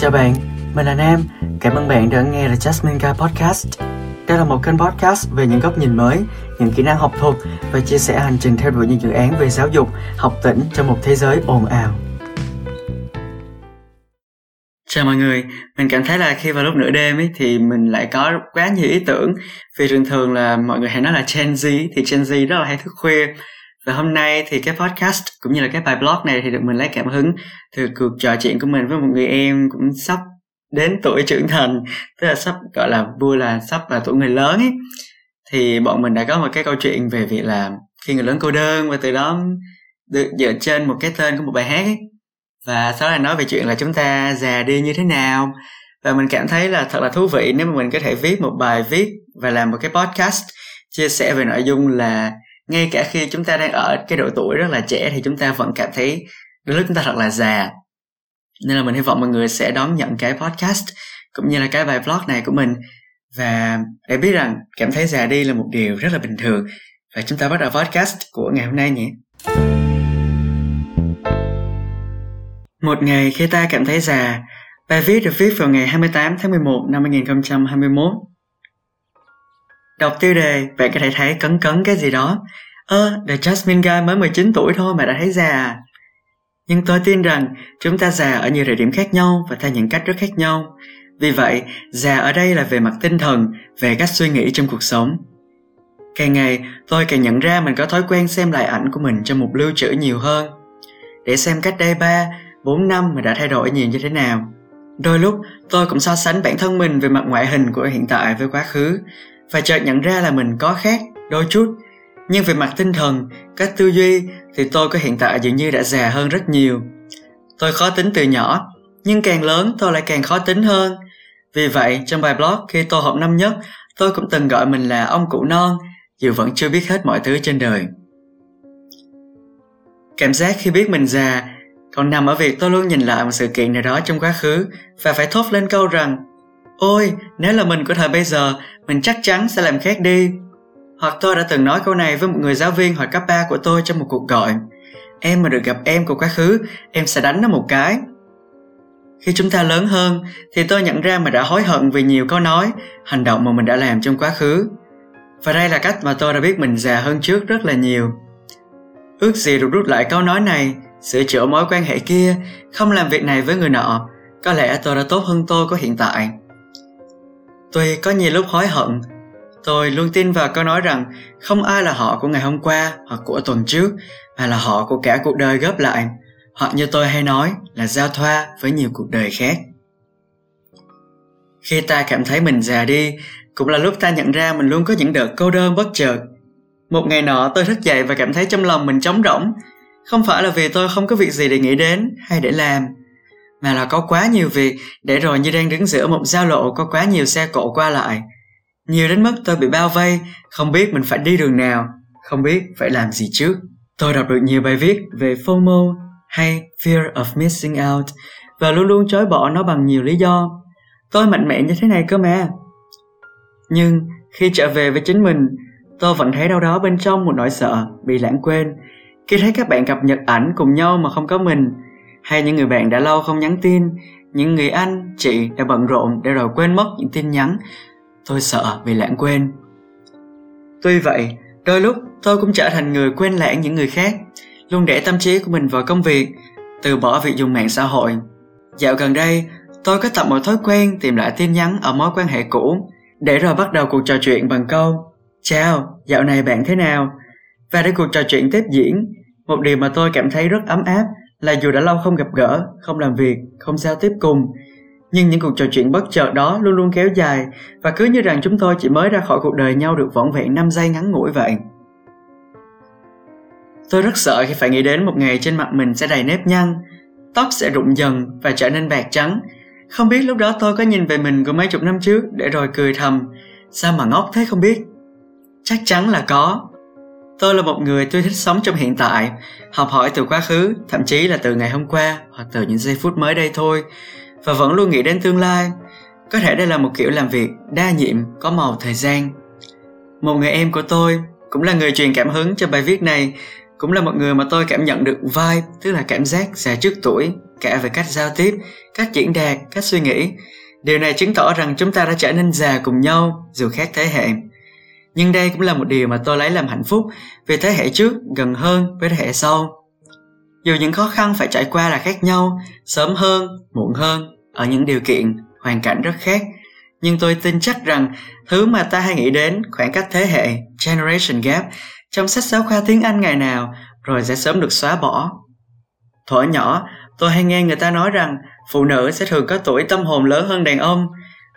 Chào bạn, mình là Nam. Cảm ơn bạn đã nghe The Jasmine Guy Podcast. Đây là một kênh podcast về những góc nhìn mới, những kỹ năng học thuật và chia sẻ hành trình theo đuổi những dự án về giáo dục, học tỉnh trong một thế giới ồn ào. Chào mọi người, mình cảm thấy là khi vào lúc nửa đêm ấy, thì mình lại có quá nhiều ý tưởng. Vì thường là mọi người hay nói là Gen Z, thì Gen Z rất là hay thức khuya. Và hôm nay thì cái podcast cũng như là cái bài blog này thì được mình lấy cảm hứng từ cuộc trò chuyện của mình với một người em cũng sắp đến tuổi trưởng thành, tức là sắp gọi là vui là sắp là tuổi người lớn ấy. Thì bọn mình đã có một cái câu chuyện về việc là khi người lớn cô đơn, và từ đó được dựa trên một cái tên của một bài hát ấy. Và sau đó là nói về chuyện là chúng ta già đi như thế nào. Và mình cảm thấy là thật là thú vị nếu mà mình có thể viết một bài viết và làm một cái podcast chia sẻ về nội dung là ngay cả khi chúng ta đang ở cái độ tuổi rất là trẻ thì chúng ta vẫn cảm thấy đôi lúc chúng ta thật là già. Nên là mình hy vọng mọi người sẽ đón nhận cái podcast cũng như là cái bài blog này của mình, và để biết rằng cảm thấy già đi là một điều rất là bình thường. Và chúng ta bắt đầu podcast của ngày hôm nay nhé. Một ngày khi ta cảm thấy già, bài viết được viết vào ngày 28 tháng 11 năm 2021. Đọc tiêu đề, bạn có thể thấy cấn cái gì đó. The Jasmine Guy mới 19 tuổi thôi mà đã thấy già. Nhưng tôi tin rằng chúng ta già ở nhiều thời điểm khác nhau và theo những cách rất khác nhau. Vì vậy, già ở đây là về mặt tinh thần, về cách suy nghĩ trong cuộc sống. Càng ngày, tôi càng nhận ra mình có thói quen xem lại ảnh của mình trong một lưu trữ nhiều hơn, để xem cách đây 3-4 năm mình đã thay đổi nhiều như thế nào. Đôi lúc, tôi cũng so sánh bản thân mình về mặt ngoại hình của hiện tại với quá khứ, và chợt nhận ra là mình có khác đôi chút. Nhưng về mặt tinh thần, cách tư duy thì tôi có hiện tại dường như đã già hơn rất nhiều. Tôi khó tính từ nhỏ, nhưng càng lớn tôi lại càng khó tính hơn. Vì vậy, trong bài blog khi tôi học năm nhất, tôi cũng từng gọi mình là ông cụ non, dù vẫn chưa biết hết mọi thứ trên đời. Cảm giác khi biết mình già còn nằm ở việc tôi luôn nhìn lại một sự kiện nào đó trong quá khứ và phải thốt lên câu rằng: "Ôi, nếu là mình của thời bây giờ, mình chắc chắn sẽ làm khác đi." Hoặc tôi đã từng nói câu này với một người giáo viên hồi cấp 3 của tôi trong một cuộc gọi: "Em mà được gặp em của quá khứ, em sẽ đánh nó một cái." Khi chúng ta lớn hơn, thì tôi nhận ra mình đã hối hận vì nhiều câu nói, hành động mà mình đã làm trong quá khứ. Và đây là cách mà tôi đã biết mình già hơn trước rất là nhiều. Ước gì được rút lại câu nói này, sửa chữa mối quan hệ kia, không làm việc này với người nọ. Có lẽ tôi đã tốt hơn tôi của hiện tại. Tuy có nhiều lúc hối hận, tôi luôn tin vào câu nói rằng không ai là họ của ngày hôm qua hoặc của tuần trước, mà là họ của cả cuộc đời góp lại, hoặc như tôi hay nói là giao thoa với nhiều cuộc đời khác. Khi ta cảm thấy mình già đi, cũng là lúc ta nhận ra mình luôn có những đợt cô đơn bất chợt. Một ngày nọ tôi thức dậy và cảm thấy trong lòng mình trống rỗng, không phải là vì tôi không có việc gì để nghĩ đến hay để làm, mà là có quá nhiều việc để rồi như đang đứng giữa một giao lộ có quá nhiều xe cộ qua lại. Nhiều đến mức tôi bị bao vây, không biết mình phải đi đường nào, không biết phải làm gì trước. Tôi đọc được nhiều bài viết về FOMO hay Fear of Missing Out và luôn luôn chối bỏ nó bằng nhiều lý do. Tôi mạnh mẽ như thế này cơ mà. Nhưng khi trở về với chính mình, tôi vẫn thấy đâu đó bên trong một nỗi sợ bị lãng quên. Khi thấy các bạn cập nhật ảnh cùng nhau mà không có mình, hay những người bạn đã lâu không nhắn tin, những người anh, chị đã bận rộn để rồi quên mất những tin nhắn, tôi sợ vì lãng quên. Tuy vậy, đôi lúc tôi cũng trở thành người quên lãng những người khác, luôn để tâm trí của mình vào công việc, từ bỏ việc dùng mạng xã hội. Dạo gần đây, tôi có tập một thói quen tìm lại tin nhắn ở mối quan hệ cũ, để rồi bắt đầu cuộc trò chuyện bằng câu: "Chào, dạo này bạn thế nào?" Và để cuộc trò chuyện tiếp diễn, một điều mà tôi cảm thấy rất ấm áp là dù đã lâu không gặp gỡ, không làm việc, không giao tiếp cùng, nhưng những cuộc trò chuyện bất chợt đó luôn luôn kéo dài và cứ như rằng chúng tôi chỉ mới ra khỏi cuộc đời nhau được vỏn vẹn 5 giây ngắn ngủi vậy. Tôi rất sợ khi phải nghĩ đến một ngày trên mặt mình sẽ đầy nếp nhăn, tóc sẽ rụng dần và trở nên bạc trắng. Không biết lúc đó tôi có nhìn về mình của mấy chục năm trước để rồi cười thầm: "Sao mà ngốc thế không biết?" Chắc chắn là có. Tôi là một người tuy thích sống trong hiện tại, học hỏi từ quá khứ, thậm chí là từ ngày hôm qua hoặc từ những giây phút mới đây thôi, và vẫn luôn nghĩ đến tương lai. Có thể đây là một kiểu làm việc đa nhiệm, có màu thời gian. Một người em của tôi cũng là người truyền cảm hứng cho bài viết này, Cũng là một người mà tôi cảm nhận được vibe, tức là cảm giác già trước tuổi, cả về cách giao tiếp, cách diễn đạt, cách suy nghĩ. Điều này chứng tỏ rằng chúng ta đã trở nên già cùng nhau dù khác thế hệ. Nhưng đây cũng là một điều mà tôi lấy làm hạnh phúc vì thế hệ trước gần hơn với thế hệ sau. Dù những khó khăn phải trải qua là khác nhau, sớm hơn, muộn hơn, ở những điều kiện, hoàn cảnh rất khác, nhưng tôi tin chắc rằng thứ mà ta hay nghĩ đến, khoảng cách thế hệ, generation gap, trong sách giáo khoa tiếng Anh ngày nào rồi sẽ sớm được xóa bỏ. Thuở nhỏ, tôi hay nghe người ta nói rằng phụ nữ sẽ thường có tuổi tâm hồn lớn hơn đàn ông.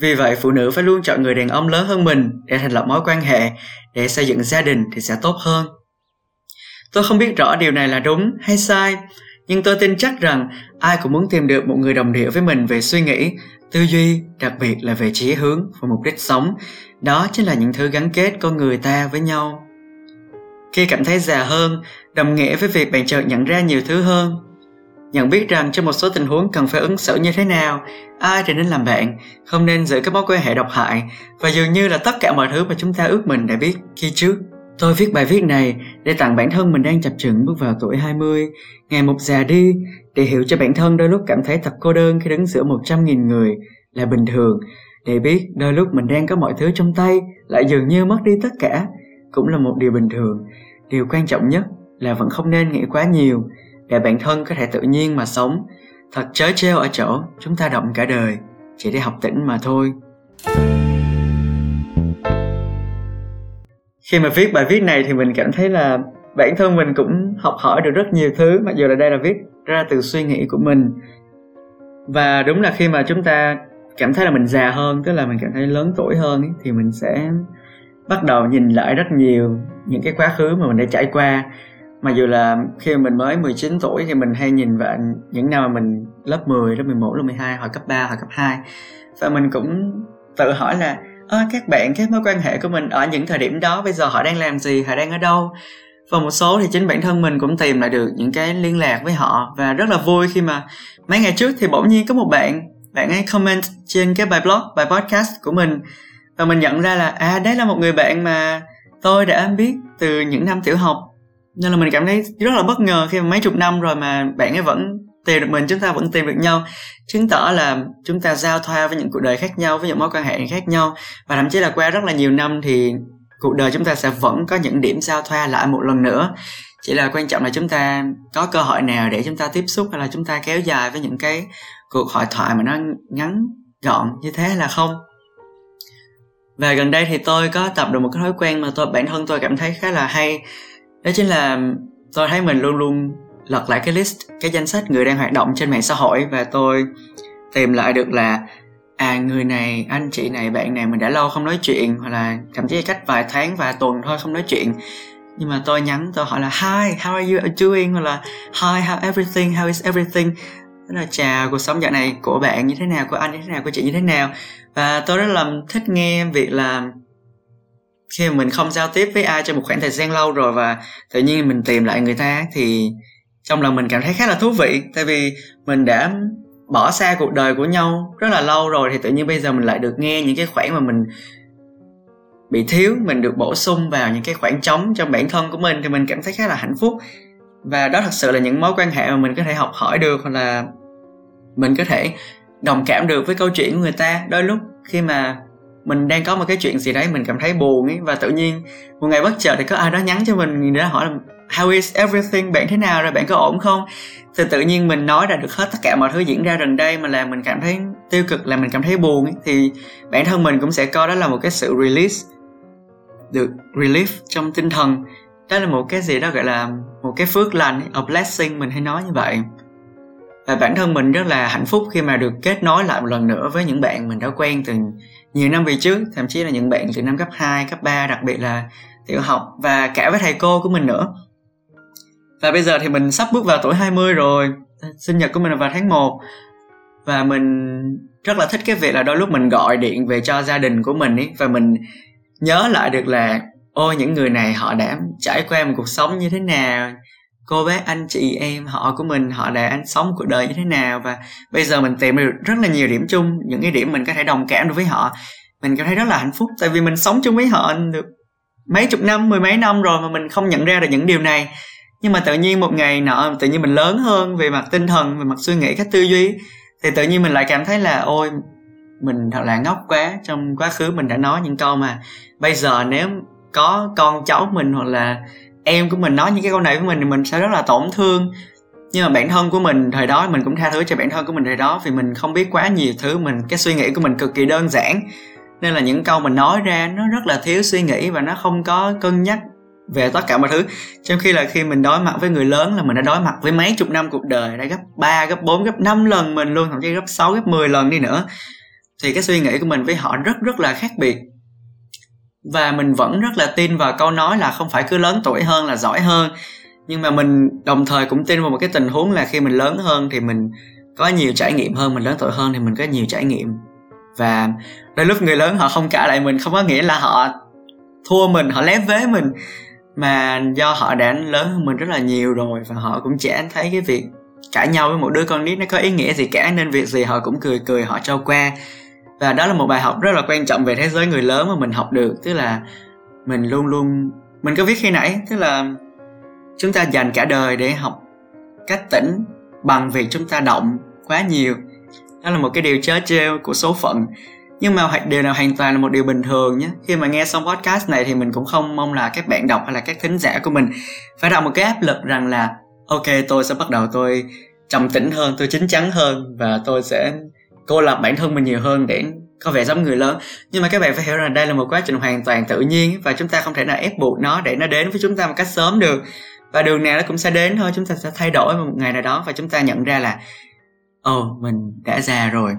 Vì vậy, phụ nữ phải luôn chọn người đàn ông lớn hơn mình để thành lập mối quan hệ, để xây dựng gia đình thì sẽ tốt hơn. Tôi không biết rõ điều này là đúng hay sai, nhưng tôi tin chắc rằng ai cũng muốn tìm được một người đồng điệu với mình về suy nghĩ, tư duy, đặc biệt là về chí hướng và mục đích sống. Đó chính là những thứ gắn kết con người ta với nhau. Khi cảm thấy già hơn, đồng nghĩa với việc bạn chợt nhận ra nhiều thứ hơn. Nhận biết rằng trong một số tình huống cần phải ứng xử như thế nào, ai thì nên làm bạn, không nên giữ các mối quan hệ độc hại, và dường như là tất cả mọi thứ mà chúng ta ước mình đã biết khi trước. Tôi viết bài viết này để tặng bản thân mình đang chập chững bước vào tuổi 20, ngày một già đi, để hiểu cho bản thân đôi lúc cảm thấy thật cô đơn khi đứng giữa 100.000 người là bình thường, để biết đôi lúc mình đang có mọi thứ trong tay lại dường như mất đi tất cả, cũng là một điều bình thường. Điều quan trọng nhất là vẫn không nên nghĩ quá nhiều, để bản thân có thể tự nhiên mà sống. Thật trớ trêu ở chỗ chúng ta động cả đời chỉ để học tĩnh mà thôi. Khi mà viết bài viết này thì mình cảm thấy là bản thân mình cũng học hỏi được rất nhiều thứ, mặc dù là đây là viết ra từ suy nghĩ của mình. Và đúng là khi mà chúng ta cảm thấy là mình già hơn, tức là mình cảm thấy lớn tuổi hơn ấy, thì mình sẽ bắt đầu nhìn lại rất nhiều những cái quá khứ mà mình đã trải qua. Mặc dù là khi mình mới 19 tuổi thì mình hay nhìn vào những năm mà mình lớp 10, lớp 11, lớp 12, hồi cấp 3, hồi cấp 2. Và mình cũng tự hỏi là các bạn, các mối quan hệ của mình ở những thời điểm đó, bây giờ họ đang làm gì, họ đang ở đâu. Và một số thì chính bản thân mình cũng tìm lại được những cái liên lạc với họ. Và rất là vui khi mà mấy ngày trước thì bỗng nhiên có một bạn ấy comment trên cái bài blog, bài podcast của mình. Và mình nhận ra là đấy là một người bạn mà tôi đã biết từ những năm tiểu học. Nên là mình cảm thấy rất là bất ngờ khi mà mấy chục năm rồi mà bạn ấy vẫn tìm được mình, chúng ta vẫn tìm được nhau. Chứng tỏ là chúng ta giao thoa với những cuộc đời khác nhau, với những mối quan hệ khác nhau. Và thậm chí là qua rất là nhiều năm thì cuộc đời chúng ta sẽ vẫn có những điểm giao thoa lại một lần nữa. Chỉ là quan trọng là chúng ta có cơ hội nào để chúng ta tiếp xúc, hay là chúng ta kéo dài với những cái cuộc hội thoại mà nó ngắn gọn như thế là không. Và gần đây thì tôi có tập được một cái thói quen mà bản thân tôi cảm thấy khá là hay. Đó chính là tôi thấy mình luôn luôn lật lại cái list, cái danh sách người đang hoạt động trên mạng xã hội. Và tôi tìm lại được là người này, anh chị này, bạn này mình đã lâu không nói chuyện, hoặc là thậm chí cách vài tháng, vài tuần thôi không nói chuyện. Nhưng mà tôi nhắn, tôi hỏi là hi, how are you doing? Hoặc là hi, how is everything? Tức là chào, cuộc sống dạo này của bạn như thế nào, của anh như thế nào, của chị như thế nào. Và tôi rất là thích nghe việc là khi mà mình không giao tiếp với ai trong một khoảng thời gian lâu rồi và tự nhiên mình tìm lại người ta thì trong lòng mình cảm thấy khá là thú vị. Tại vì mình đã bỏ xa cuộc đời của nhau rất là lâu rồi thì tự nhiên bây giờ mình lại được nghe những cái khoảng mà mình bị thiếu, mình được bổ sung vào những cái khoảng trống trong bản thân của mình thì mình cảm thấy khá là hạnh phúc. Và đó thật sự là những mối quan hệ mà mình có thể học hỏi được, hoặc là mình có thể đồng cảm được với câu chuyện của người ta. Đôi lúc khi mà mình đang có một cái chuyện gì đấy mình cảm thấy buồn ấy, và tự nhiên một ngày bất chợt thì có ai đó nhắn cho mình để hỏi là how is everything, bạn thế nào rồi, bạn có ổn không, thì tự nhiên mình nói ra được hết tất cả mọi thứ diễn ra gần đây mà làm mình cảm thấy tiêu cực, làm mình cảm thấy buồn ấy, thì bản thân mình cũng sẽ coi đó là một cái sự relief trong tinh thần. Đó là một cái gì đó gọi là một cái phước lành, a blessing, mình hay nói như vậy. Và bản thân mình rất là hạnh phúc khi mà được kết nối lại một lần nữa với những bạn mình đã quen từ nhiều năm về trước, thậm chí là những bạn từ năm cấp 2, cấp 3, đặc biệt là tiểu học, và cả với thầy cô của mình nữa. Và bây giờ thì mình sắp bước vào tuổi 20 rồi, sinh nhật của mình là vào tháng 1. Và mình rất là thích cái việc là đôi lúc mình gọi điện về cho gia đình của mình ấy, và mình nhớ lại được là ôi, những người này họ đã trải qua một cuộc sống như thế nào, cô bác, anh chị em họ của mình họ đã sống cuộc đời như thế nào. Và bây giờ mình tìm được rất là nhiều điểm chung, những cái điểm mình có thể đồng cảm được với họ. Mình cảm thấy rất là hạnh phúc tại vì mình sống chung với họ được mấy chục năm, mười mấy năm rồi mà mình không nhận ra được những điều này. Nhưng mà tự nhiên một ngày nọ tự nhiên mình lớn hơn về mặt tinh thần, về mặt suy nghĩ, cách tư duy, thì tự nhiên mình lại cảm thấy là ôi, mình thật là ngốc quá. Trong quá khứ mình đã nói những câu mà bây giờ nếu có con cháu mình hoặc là em của mình nói những cái câu này với mình thì mình sẽ rất là tổn thương. Nhưng mà bản thân của mình thời đó, mình cũng tha thứ cho bản thân của mình thời đó, vì mình không biết quá nhiều thứ, cái suy nghĩ của mình cực kỳ đơn giản, nên là những câu mình nói ra nó rất là thiếu suy nghĩ và nó không có cân nhắc về tất cả mọi thứ. Trong khi là khi mình đối mặt với người lớn là mình đã đối mặt với mấy chục năm cuộc đời, đã gấp 3, gấp 4, gấp 5 lần mình luôn, thậm chí gấp 6, gấp 10 lần đi nữa, thì cái suy nghĩ của mình với họ rất là khác biệt. Và mình vẫn rất là tin vào câu nói là không phải cứ lớn tuổi hơn là giỏi hơn, nhưng mà mình đồng thời cũng tin vào một cái tình huống là khi mình lớn hơn thì mình có nhiều trải nghiệm hơn, mình lớn tuổi hơn thì mình có nhiều trải nghiệm. Và đôi lúc người lớn họ không cãi lại mình không có nghĩa là họ thua mình, họ lép vế mình, mà do họ đã lớn hơn mình rất là nhiều rồi và họ cũng chả thấy cái việc cãi nhau với một đứa con nít nó có ý nghĩa gì cả, nên việc gì họ cũng cười họ trôi qua. Và đó là một bài học rất là quan trọng về thế giới người lớn mà mình học được, tức là mình luôn mình có viết khi nãy, tức là chúng ta dành cả đời để học cách tỉnh bằng việc chúng ta động quá nhiều. Đó là một cái điều trớ trêu của số phận, nhưng mà điều nào hoàn toàn là một điều bình thường nhé. Khi mà nghe xong podcast này thì mình cũng không mong là các bạn đọc hay là các thính giả của mình phải đặt một cái áp lực rằng là ok, tôi sẽ bắt đầu tôi trầm tĩnh hơn, tôi chín chắn hơn và tôi sẽ cô lập bản thân mình nhiều hơn để có vẻ giống người lớn. Nhưng mà các bạn phải hiểu rằng đây là một quá trình hoàn toàn tự nhiên và chúng ta không thể nào ép buộc nó để nó đến với chúng ta một cách sớm được. Và đường nào nó cũng sẽ đến thôi, chúng ta sẽ thay đổi vào một ngày nào đó và chúng ta nhận ra là mình đã già rồi.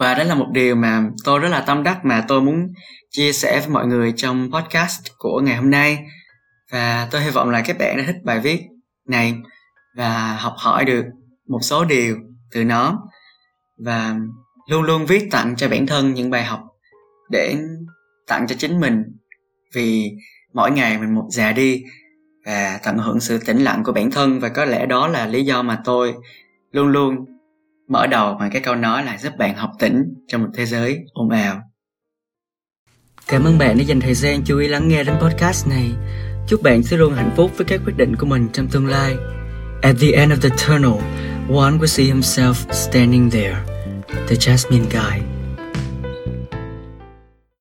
Và đó là một điều mà tôi rất là tâm đắc mà tôi muốn chia sẻ với mọi người trong podcast của ngày hôm nay. Và tôi hy vọng là các bạn đã thích bài viết này và học hỏi được một số điều từ nó, và luôn luôn viết tặng cho bản thân những bài học để tặng cho chính mình, vì mỗi ngày mình một già đi, và tận hưởng sự tĩnh lặng của bản thân. Và có lẽ đó là lý do mà tôi luôn luôn mở đầu bằng cái câu nói là giúp bạn học tĩnh trong một thế giới ồn ào. Cảm ơn bạn đã dành thời gian chú ý lắng nghe đến podcast này. Chúc bạn sẽ luôn hạnh phúc với các quyết định của mình trong tương lai. At the end of the tunnel, one will see himself standing there. The Jasmine Guy.